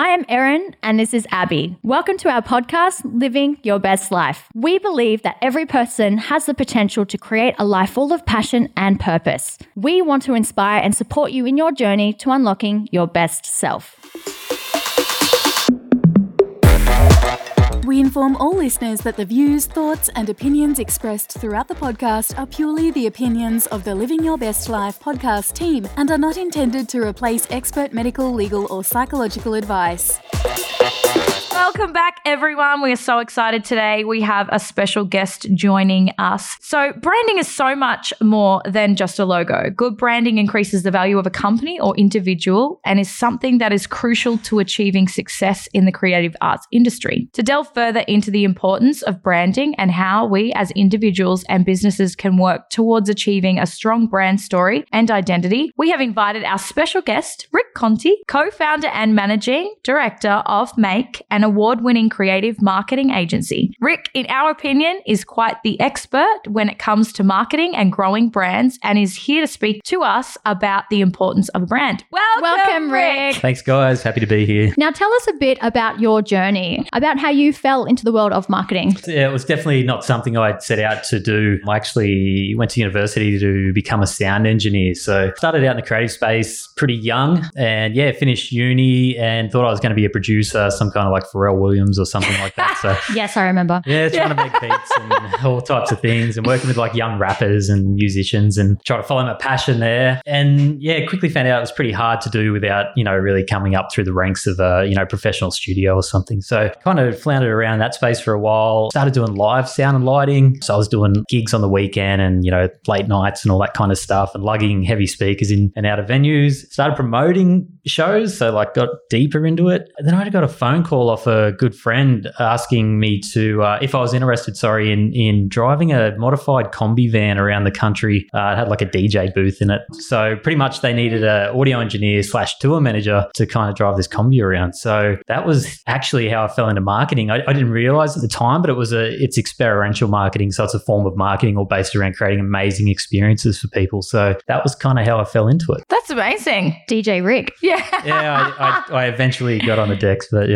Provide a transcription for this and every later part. I am Erin and this is Abby. Welcome to our podcast, Living Your Best Life. We believe that every person has the potential to create a life full of passion and purpose. We want to inspire and support you in your journey to unlocking your best self. We inform all listeners that the views, thoughts, and opinions expressed throughout the podcast are purely the opinions of the Living Your Best Life podcast team and are not intended to replace expert medical, legal, or psychological advice. Welcome back, everyone. We are so excited today. We have a special guest joining us. So branding is so much more than just a logo. Good branding increases the value of a company or individual and is something that is crucial to achieving success in the creative arts industry. To delve further into the importance of branding and how we as individuals and businesses can work towards achieving a strong brand story and identity, we have invited our special guest, Rick Conti, co-founder and managing director of Make, an award-winning creative marketing agency. Rick, in our opinion, is quite the expert when it comes to marketing and growing brands and is here to speak to us about the importance of a brand. Welcome Rick. Thanks, guys. Happy to be here. Now, tell us a bit about your journey, about how you fell into the world of marketing. Yeah, it was definitely not something I set out to do. I actually went to university to become a sound engineer. So, started out in the creative space pretty young and, finished uni and thought I was going to be a producer, some kind of like Pharrell Williams or something like that. So yes, I remember. Yeah, trying to make beats and all types of things and working with like young rappers and musicians and try to follow my passion there. And quickly found out it was pretty hard to do without, really coming up through the ranks of a, professional studio or something. So kind of floundered around that space for a while, started doing live sound and lighting. So I was doing gigs on the weekend and, late nights and all that kind of stuff and lugging heavy speakers in and out of venues. Started promoting shows. So got deeper into it. And then I got a phone call off a good friend asking me to, if I was interested, in driving a modified combi van around the country. It had like a DJ booth in it. So pretty much they needed an audio engineer / tour manager to kind of drive this combi around. So that was actually how I fell into marketing. I didn't realize at the time, but it's experiential marketing. So it's a form of marketing all based around creating amazing experiences for people. So that was kind of how I fell into it. That's amazing. DJ Rick. Yeah. Yeah. I eventually got on the decks, but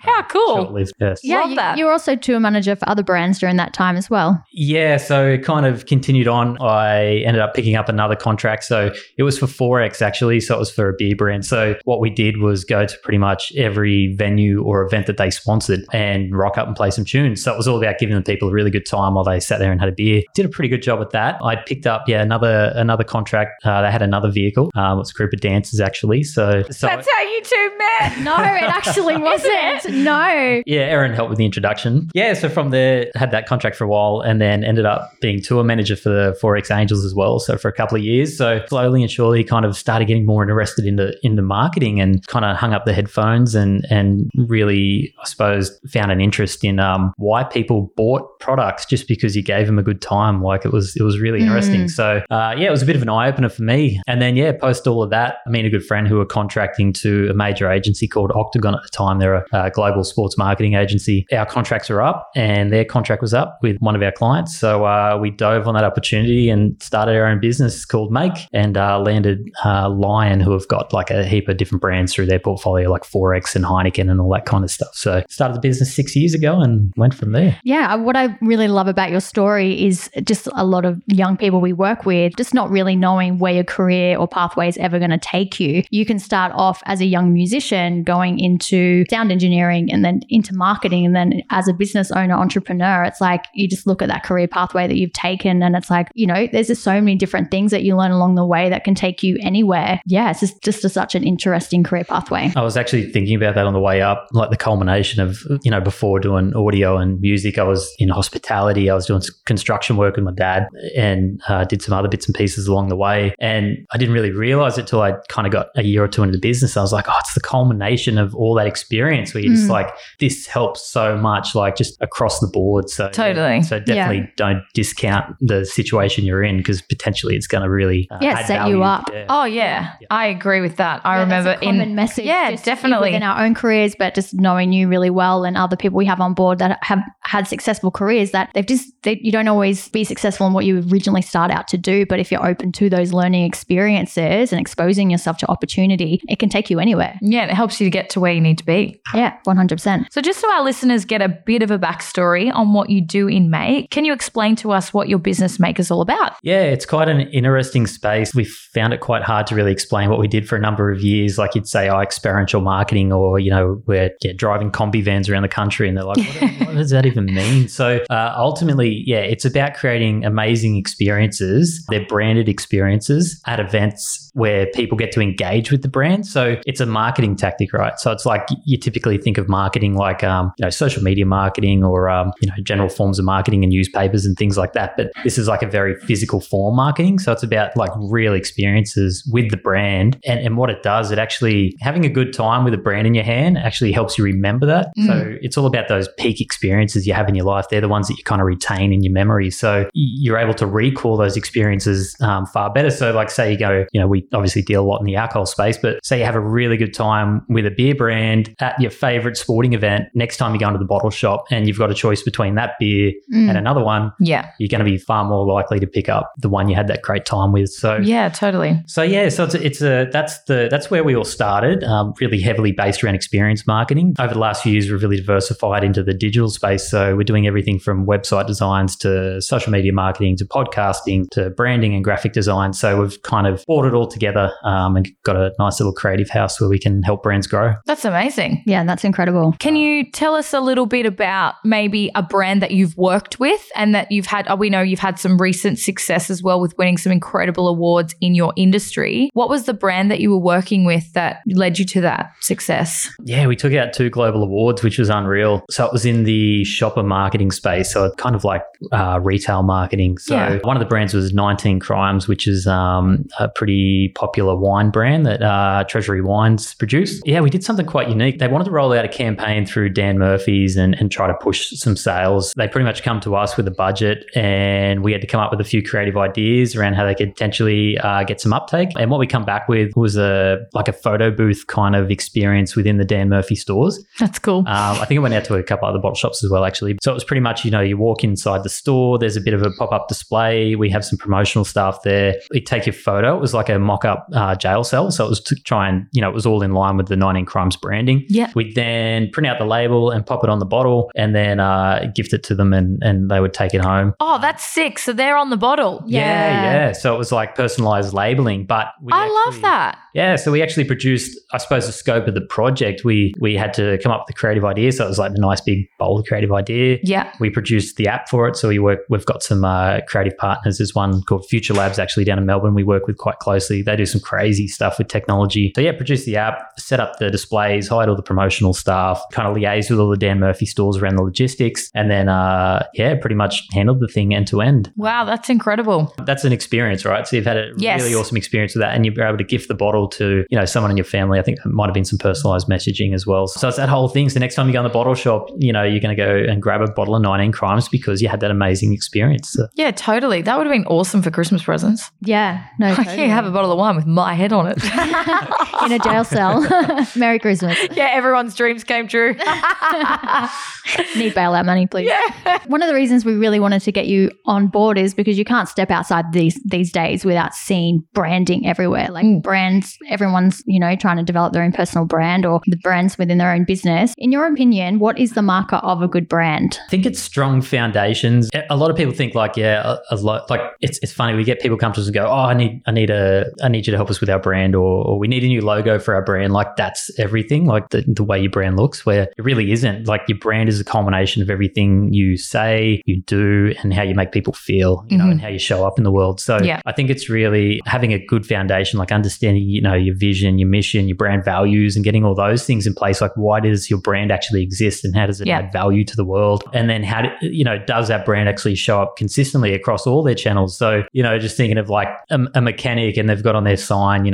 how cool. Short-lived, yes. Yeah, love that. You were also tour manager for other brands during that time as well. Yeah, so it kind of continued on. I ended up picking up another contract. So it was for Forex actually. So it was for a beer brand. So what we did was go to pretty much every venue or event that they sponsored and rock up and play some tunes. So it was all about giving the people a really good time while they sat there and had a beer. Did a pretty good job at that. I picked up another contract. They had another vehicle. It was a group of dancers actually. So that's how you two met. No, it actually wasn't. No. Yeah, Erin helped with the introduction. Yeah, so from there, had that contract for a while and then ended up being tour manager for the Forex Angels as well. So for a couple of years. So slowly and surely kind of started getting more interested in the marketing and kind of hung up the headphones and really, I suppose, found an interest in why people bought products just because you gave them a good time. Like it was really interesting. So it was a bit of an eye-opener for me. And then, post all of that, me and a good friend who were contracting to a major agency called Octagon at the time. They're a global sports marketing agency. Our contracts are up and their contract was up with one of our clients. So we dove on that opportunity and started our own business called Make and landed Lion, who have got like a heap of different brands through their portfolio like Forex and Heineken and all that kind of stuff. So started the business 6 years ago and went from there. Yeah. What I really love about your story is just a lot of young people we work with just not really knowing where your career or pathway is ever going to take you. You can start off as a young musician going into sound engineering and then into marketing, and then as a business owner, entrepreneur, it's like you just look at that career pathway that you've taken and it's like, there's just so many different things that you learn along the way that can take you anywhere. Yeah, it's just such an interesting career pathway. I was actually thinking about that on the way up, like the culmination of, before doing audio and music, I was in hospitality, I was doing construction work with my dad and did some other bits and pieces along the way. And I didn't really realize it till I kind of got a year or two into the business. I was like, it's the culmination of all that experience where you're just like, this helps so much, like just across the board. So totally. So definitely don't discount the situation you're in because potentially it's going to really add set value. You up. Yeah. Oh yeah, I agree with that. I remember that's a common message. Yeah, definitely in our own careers, but just knowing you really well and other people we have on board that have had successful careers. careers that you don't always be successful in what you originally start out to do. But if you're open to those learning experiences and exposing yourself to opportunity, it can take you anywhere. Yeah, it helps you to get to where you need to be. Yeah, 100%. So just so our listeners get a bit of a backstory on what you do in Make, can you explain to us what your business Make is all about? Yeah, it's quite an interesting space. We found it quite hard to really explain what we did for a number of years. Like you'd say, experiential marketing, or, we're driving combi vans around the country and they're like, what does that even mean? So ultimately, yeah, it's about creating amazing experiences. They're branded experiences at events where people get to engage with the brand. So it's a marketing tactic, right? So it's like you typically think of marketing like, social media marketing or, general forms of marketing and newspapers and things like that. But this is like a very physical form marketing. So it's about like real experiences with the brand. And what it does, it actually, having a good time with a brand in your hand actually helps you remember that. Mm. So it's all about those peak experiences you have in your life. They're the ones that you kind of retain in your memory. So you're able to recall those experiences far better. So like say you go, we obviously deal a lot in the alcohol space, but say you have a really good time with a beer brand at your favorite sporting event. Next time you go into the bottle shop and you've got a choice between that beer and another one, you're going to be far more likely to pick up the one you had that great time with. So yeah, totally. So yeah, so that's where we all started, really heavily based around experience marketing. Over the last few years, we've really diversified into the digital space. So we're doing everything from website designs to social media marketing to podcasting to branding and graphic design. So we've kind of brought it all together and got a nice little creative house where we can help brands grow. That's amazing. Yeah, that's incredible. Can you tell us a little bit about maybe a brand that you've worked with and that you've had, we know you've had some recent success as well with winning some incredible awards in your industry. What was the brand that you were working with that led you to that success? Yeah, we took out 2 global awards, which was unreal. So it was in the shopper marketing space. So kind of like retail marketing. So one of the brands was 19 Crimes, which is a pretty popular wine brand that Treasury Wines produce. Yeah, we did something quite unique. They wanted to roll out a campaign through Dan Murphy's and try to push some sales. They pretty much come to us with a budget and we had to come up with a few creative ideas around how they could potentially get some uptake. And what we come back with was a photo booth kind of experience within the Dan Murphy stores. That's cool. I think it went out to a couple other bottle shops as well, actually. So it was pretty much, you walk inside the store, there's a bit of a pop-up display. We have some promotional stuff there. We take your photo. It was like a mock-up jail cell. So it was to try and, it was all in line with the 19 Crimes branding. Yeah. We'd then print out the label and pop it on the bottle and then gift it to them and they would take it home. Oh, that's sick. So they're on the bottle. Yeah. So it was like personalized labeling. But I love that. Yeah. So we actually produced, I suppose, the scope of the project. We had to come up with the creative idea. So it was like the nice big bold creative idea. Yeah. We produced the app for it. So we've got some creative partners. There's one called Future Labs actually down in Melbourne we work with quite closely. They do some crazy stuff with technology. So yeah, produced the app, set up the displays, hired all the promotional staff, kind of liaised with all the Dan Murphy stores around the logistics and then pretty much handled the thing end to end. Wow, that's incredible. That's an experience, right? So you've had a really awesome experience with that and you're able to gift the bottle to, someone in your family. I think it might have been some personalized messaging as well. So it's that whole thing. So the next time you go in the bottle shop, you're going to go and grab a bottle of 19 Crimes because you had that amazing experience. So. Yeah, totally. That would have been awesome for Christmas presents. Yeah. No, totally. I can't have a bottle of wine with my head on it. In a jail cell. Merry Christmas. Yeah, everyone's dreams came true. Need bailout money, please. Yeah. One of the reasons we really wanted to get you on board is because you can't step outside these days without seeing branding everywhere. Like brands, everyone's, trying to develop their own personal brand or the brands within their own business. In your opinion, what is the marker of a good brand? I think it's strong foundations. A lot of people think it's funny. We get people come to us and go, oh, I need you to help us with our brand or we need a new logo for our brand. Like that's everything, like the way your brand looks, where it really isn't. Like your brand is a culmination of everything you say, you do, and how you make people feel, and how you show up in the world. So yeah. I think it's really having a good foundation, like understanding, your vision, your mission, your brand values and getting all those things in place. Like why does your brand actually exist and how does it add value to the world? And then how does that brand actually show up consistently across all their channels? So, just thinking of like a mechanic and they've got on their sign,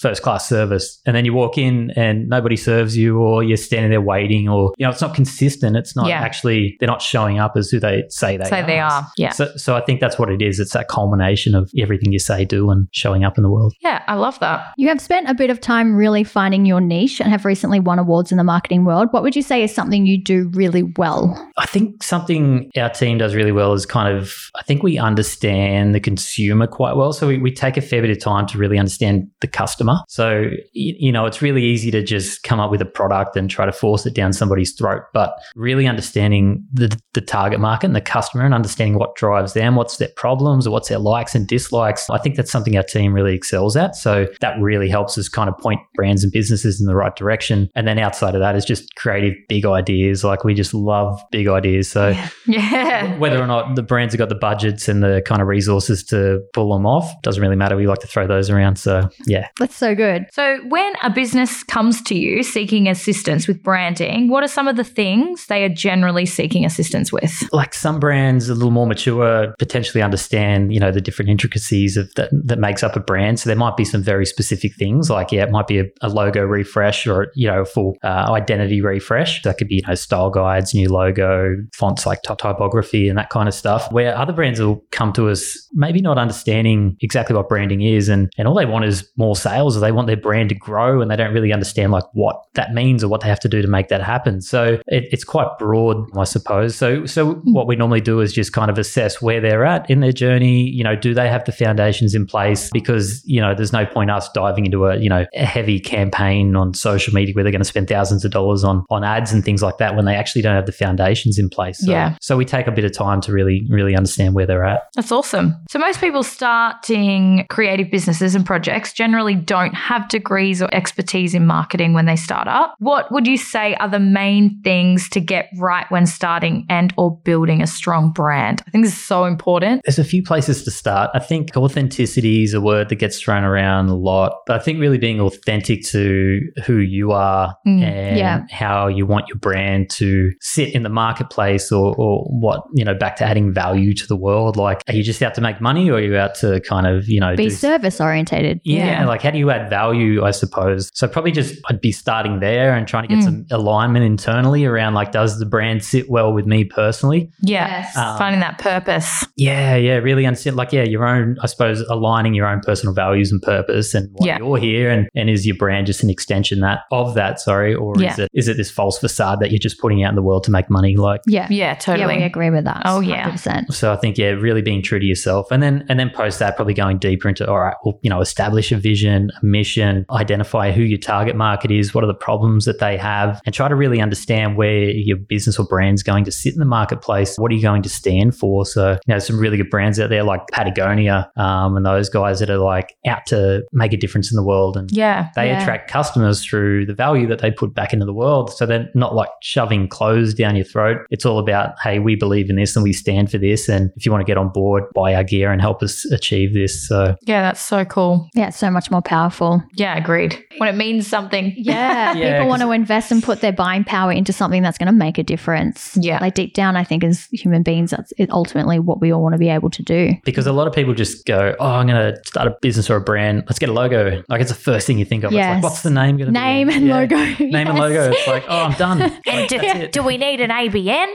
first class service, and then you walk in and nobody serves you or you're standing there waiting or, it's not consistent. It's not actually, they're not showing up as who they say they are. So they are. Yeah. So I think that's what it is. It's that culmination of everything you say, do and showing up in the world. Yeah, I love that. You have spent a bit of time really finding your niche and have recently won awards in the marketing world. What would you say is something you do really well? I think something our team does really well is kind of, I think we understand the consumer quite well. So we take a fair bit of time to really understand the customer. So, you know, it's really easy to just come up with a product and try to force it down somebody's throat, but really understanding the target market and the customer and understanding what drives them, what's their problems, what's their likes and dislikes. I think that's something our team really excels at. So that really helps us kind of point brands and businesses in the right direction. And then outside of that is just creative, big ideas. Like we just love big ideas. So yeah. Whether or not the brands have got the budgets and the kind of resources to pull them off, doesn't really matter. We like to throw those around. So yeah. That's so good. So when a business comes to you seeking assistance with branding, what are some of the things they are generally seeking assistance with? Like some brands a little more mature potentially understand, you know, the different intricacies of that makes up a brand. So there might be some very specific things like, yeah, it might be a logo refresh or, you know, a full identity refresh. That could be, you know, style guides, new logo, fonts like typography and that kind of stuff, where other brands will come to us maybe not understanding exactly what branding is and all they want is more sales or they want their brand to grow and they don't really understand like what that means or what they have to do to make that happen. So it's quite broad, I suppose. So what we normally do is just kind of assess where they're at in their journey. You know, do they have the foundations in place? Because, you know, there's no point us diving into a heavy campaign on social media where they're going to spend thousands of dollars on ads and things like that when they actually don't have the foundations in place. So, yeah. So we take a bit of time to really, really understand where they're at. That's awesome. So most people starting creative businesses and projects generally don't have degrees or expertise in marketing when they start up. What would you say are the main things to get right when starting and or building a strong brand? I think this is so important. There's a few places to start. I think authenticity is a word that gets thrown around a lot, but I think really being authentic to who you are and how you want your brand to sit in the marketplace or what, you know, back to adding value to the world. Like, are you just out to make money or are you out to kind of, you know, be service oriented? Yeah. Like, how do you add value, I suppose? So probably just I'd be starting there and trying to get some alignment internally around like, does the brand sit well with me personally? Yes. Finding that purpose. Yeah. Really understand. Like, your own, I suppose, aligning your own personal values and purpose and why you're here and is your brand just an extension of that, or is it this false facade that you're just putting out in the world to make money? Like, yeah, totally. Yeah, we agree with that. Oh, 100%. Yeah. So I think, really being true to yourself and then post that, probably going deeper into, all right, well, you know, establish a vision, a mission, identify who your target market is, what are the problems that they have, and try to really understand where your business or brand's going to sit in the marketplace. What are you going to stand for? So, you know, some really good brands out there like Patagonia and those guys that are like out to make a difference in the world. And they attract customers through the value that they put back into the world. So they're not like shoving clothes down your throat. It's all about, hey, we believe in this and we stand for this. And if you want to get on board, buy our gear and help us achieve this. So yeah, that's so cool. Yeah, it's so much more powerful. Yeah, agreed. When it means something. Yeah. People want to invest and put their buying power into something that's going to make a difference. Yeah. Like deep down, I think as human beings, that's ultimately what we all want to be able to do. Because a lot of people just go, oh, I'm going to start a business or a brand. Let's get a logo. Like it's the first thing you think of. Yes. It's like, what's the name going to be? Name and logo. Name and logo. It's like, oh, I'm done. And do we need an ABN?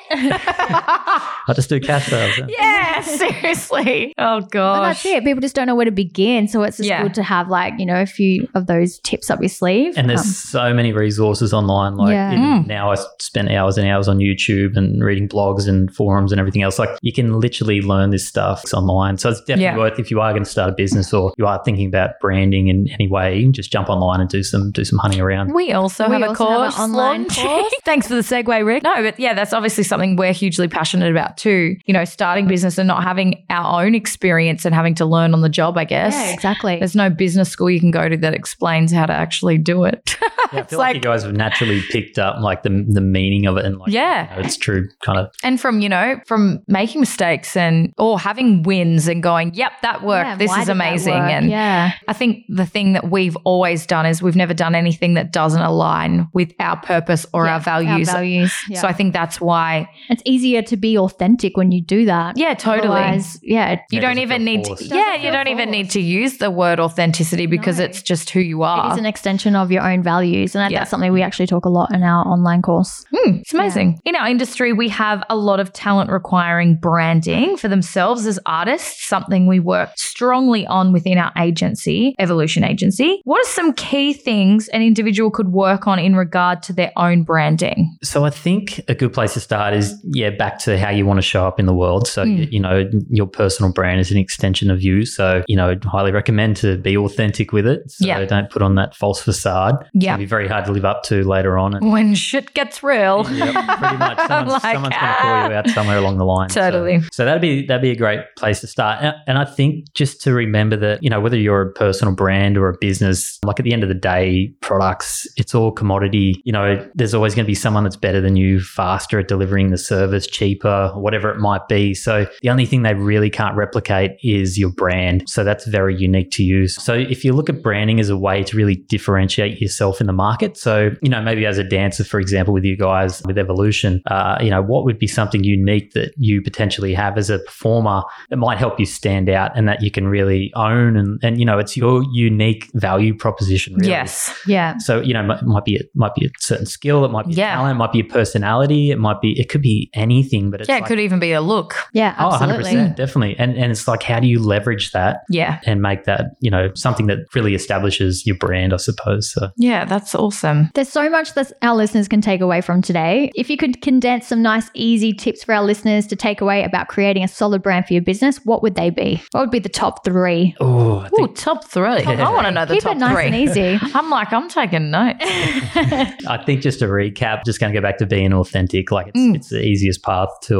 I'll just do cash sales. Yeah, seriously. Oh, gosh. But that's it. People just don't know where to begin. So it's just good to have like, you know, a few of those tips up your sleeve. And there's so many resources online. Like now I spend hours and hours on YouTube and reading blogs and forums and everything else. Like you can literally learn this stuff online. So it's definitely worth, if you are going to start a business or you are thinking about branding in any way, you can just jump online and do some hunting around. We also have an online course. Thanks for the segue, Rick. No, but yeah, that's obviously something we're hugely passionate about too. You know, starting business and not having our own experience and having to learn on the job, I guess. Yeah, exactly. There's no business school you can go to that explains how to actually do it. Yeah, I feel like you guys have naturally picked up like the meaning of it and like, you know, it's true kind of. And from making mistakes and or having wins and going, yep, that worked. Yeah, this is amazing. And I think the thing that we've always done is we've never done anything that doesn't align with our purpose or our values. So I think that's why it's easier to be authentic when you do that. Yeah, totally. Otherwise, you don't even need to use the word authenticity because it's just who you are. It is an extension of your own values. And that's something we actually talk a lot in our online course. It's amazing. Yeah. In our industry, we have a lot of talent requiring branding for themselves as artists, something we work strongly on within our agency, Evolution Agency. What are some key things an individual could work on in regard to their own branding? So I think a good place to start is, yeah, back to how you want to show up in the world. So, you know, your personal brand is an extension of you. So, you know, I'd highly recommend to be authentic with it. So don't put on that false facade. Yeah. It'll be very hard to live up to later on. And when shit gets real. Yeah, pretty much. Someone's going to call you out somewhere along the line. Totally. So that'd be a great place to start. And I think just to remember that, you know, whether you're a personal brand or a business, like at the end of the day, products, it's all commodity. You know, there's always going to be someone that's better than you, faster at delivering the service, cheaper, whatever it might be. So the only thing they really can't replicate is your brand. So that's very unique to you. So if you look at branding as a way to really differentiate yourself in the market, so, you know, maybe as a dancer, for example, with you guys, with Evolution, you know, what would be something unique that you potentially have as a performer that might help you stand out and that you can really own and you know, it's your unique value proposition, really. Yes. Yeah. So, you know, it might be a certain skill, it might be a talent, it might be a personality, it could be anything, but it's it could even be a look. Yeah, absolutely. Oh, 100%, definitely. And it's like, how do you leverage that and make that, you know, something that really establishes your brand, I suppose. So yeah, that's awesome. There's so much that our listeners can take away from today. If you could condense some nice, easy tips for our listeners to take away about creating a solid brand for your business, what would they be? What would be the top three? Oh, top three. Yeah. I want to know the top three. Keep it nice and easy. I'm taking notes. I think just to recap, just going to go back to being authentic. Like it's the easiest path to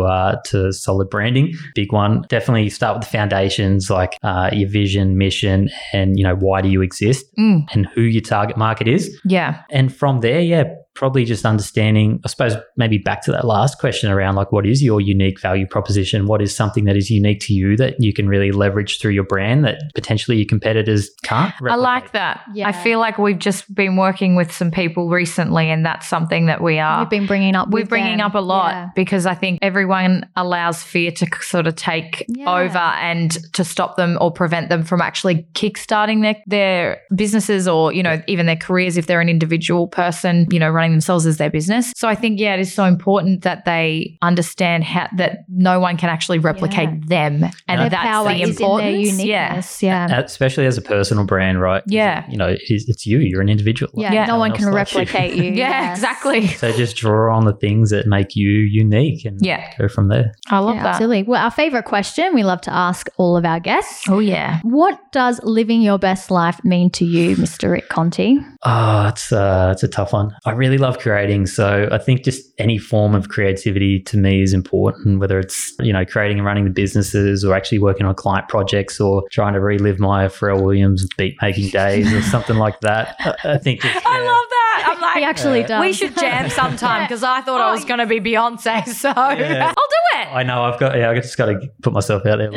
solid branding. Big one. Definitely start with the foundations, like your vision, mission, and, you know, why do you exist and who your target market is. Yeah. And from there, probably just understanding, I suppose, maybe back to that last question around like, what is your unique value proposition? What is something that is unique to you that you can really leverage through your brand that potentially your competitors can't replicate? I like that. Yeah. I feel like we've just been working with some people recently, and that's something that we've been bringing up. We're bringing up a lot because I think everyone allows fear to sort of take over and to stop them or prevent them from actually kickstarting their businesses or, you know, even their careers if they're an individual person, you know, running themselves as their business. So I think, it is so important that they understand how that no one can actually replicate them. And that's power the importance. Is in their uniqueness. Yeah. Especially as a personal brand, right? Yeah. You know, it's you. You're an individual. Yeah. No one can replicate you. Yeah, exactly. So just draw on the things that make you unique and go from there. I love that. Absolutely. Well, our favorite question we love to ask all of our guests. Oh, yeah. What does living your best life mean to you, Mr. Rick Conti? Oh, it's a tough one. I really love creating. So I think just any form of creativity to me is important, whether it's, you know, creating and running the businesses or actually working on client projects or trying to relive my Pharrell Williams beat making days or something like that. I think just, I love that. I'm like, he actually does. We should jam sometime because I thought I was going to be Beyonce. So I'll do it. I know. I just got to put myself out there.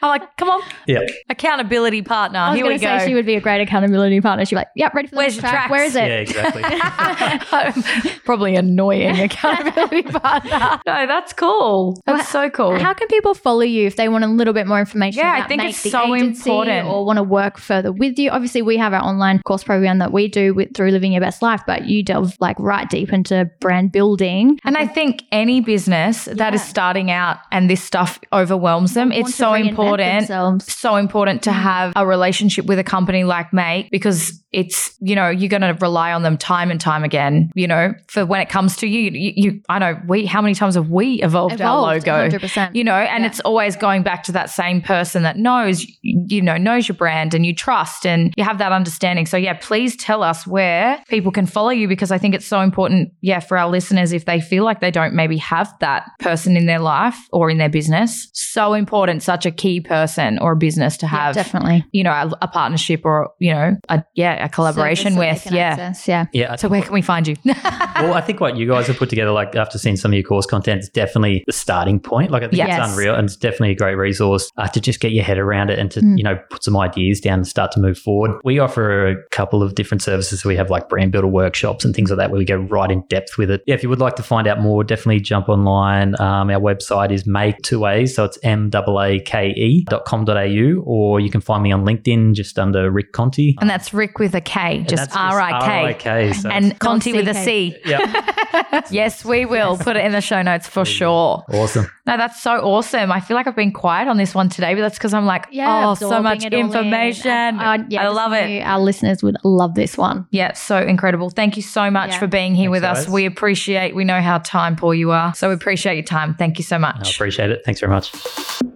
I'm like, come on. Yeah. Accountability partner. I was going to say she would be a great accountability partner. She'd be like, ready for the track? Where is it? Yeah, exactly. Probably annoying accountability partner. No, that's cool. That's so cool. How can people follow you if they want a little bit more information? Yeah, I think it's so important. Or want to work further with you. Obviously, we have our online course program that we do through Living Your Best Life, but you delve like right deep into brand building. And I think any business that is starting out and this stuff overwhelms them, it's so important. So important to have a relationship with a company like Make, because it's, you know, you're going to rely on them time and time again, you know, for when it comes to you I know how many times have we evolved our logo, 100%. You know, and it's always going back to that same person that knows your brand and you trust and you have that understanding. So please tell us where people can follow you, because I think it's so important, for our listeners, if they feel like they don't maybe have that person in their life or in their business. So important, such a key person or a business to have, definitely, you know, a partnership or, you know, a collaboration with. So where can we find you? Well, I think what you guys have put together, like after seeing some of your course content, is definitely the starting point. Like I think it's unreal, and it's definitely a great resource to just get your head around it and to, you know, put some ideas down and start to move forward. We offer a couple of different services. So we have like brand builder workshops and things like that where we go right in depth with it. Yeah, if you would like to find out more, definitely jump online. Our website is Make2A's, so it's MAAKE.com.au, or you can find me on LinkedIn just under Rick Conti. And that's Rick with with a K, just R-I-K. So. And Conti with a C. Yep. Yes, we will put it in the show notes for sure. Awesome. No, that's so awesome. I feel like I've been quiet on this one today, but that's because I'm like, so much information. I love it. Our listeners would love this one. Yeah, so incredible. Thank you so much for being here with us. We appreciate, we know how time poor you are. So we appreciate your time. Thank you so much. I appreciate it. Thanks very much.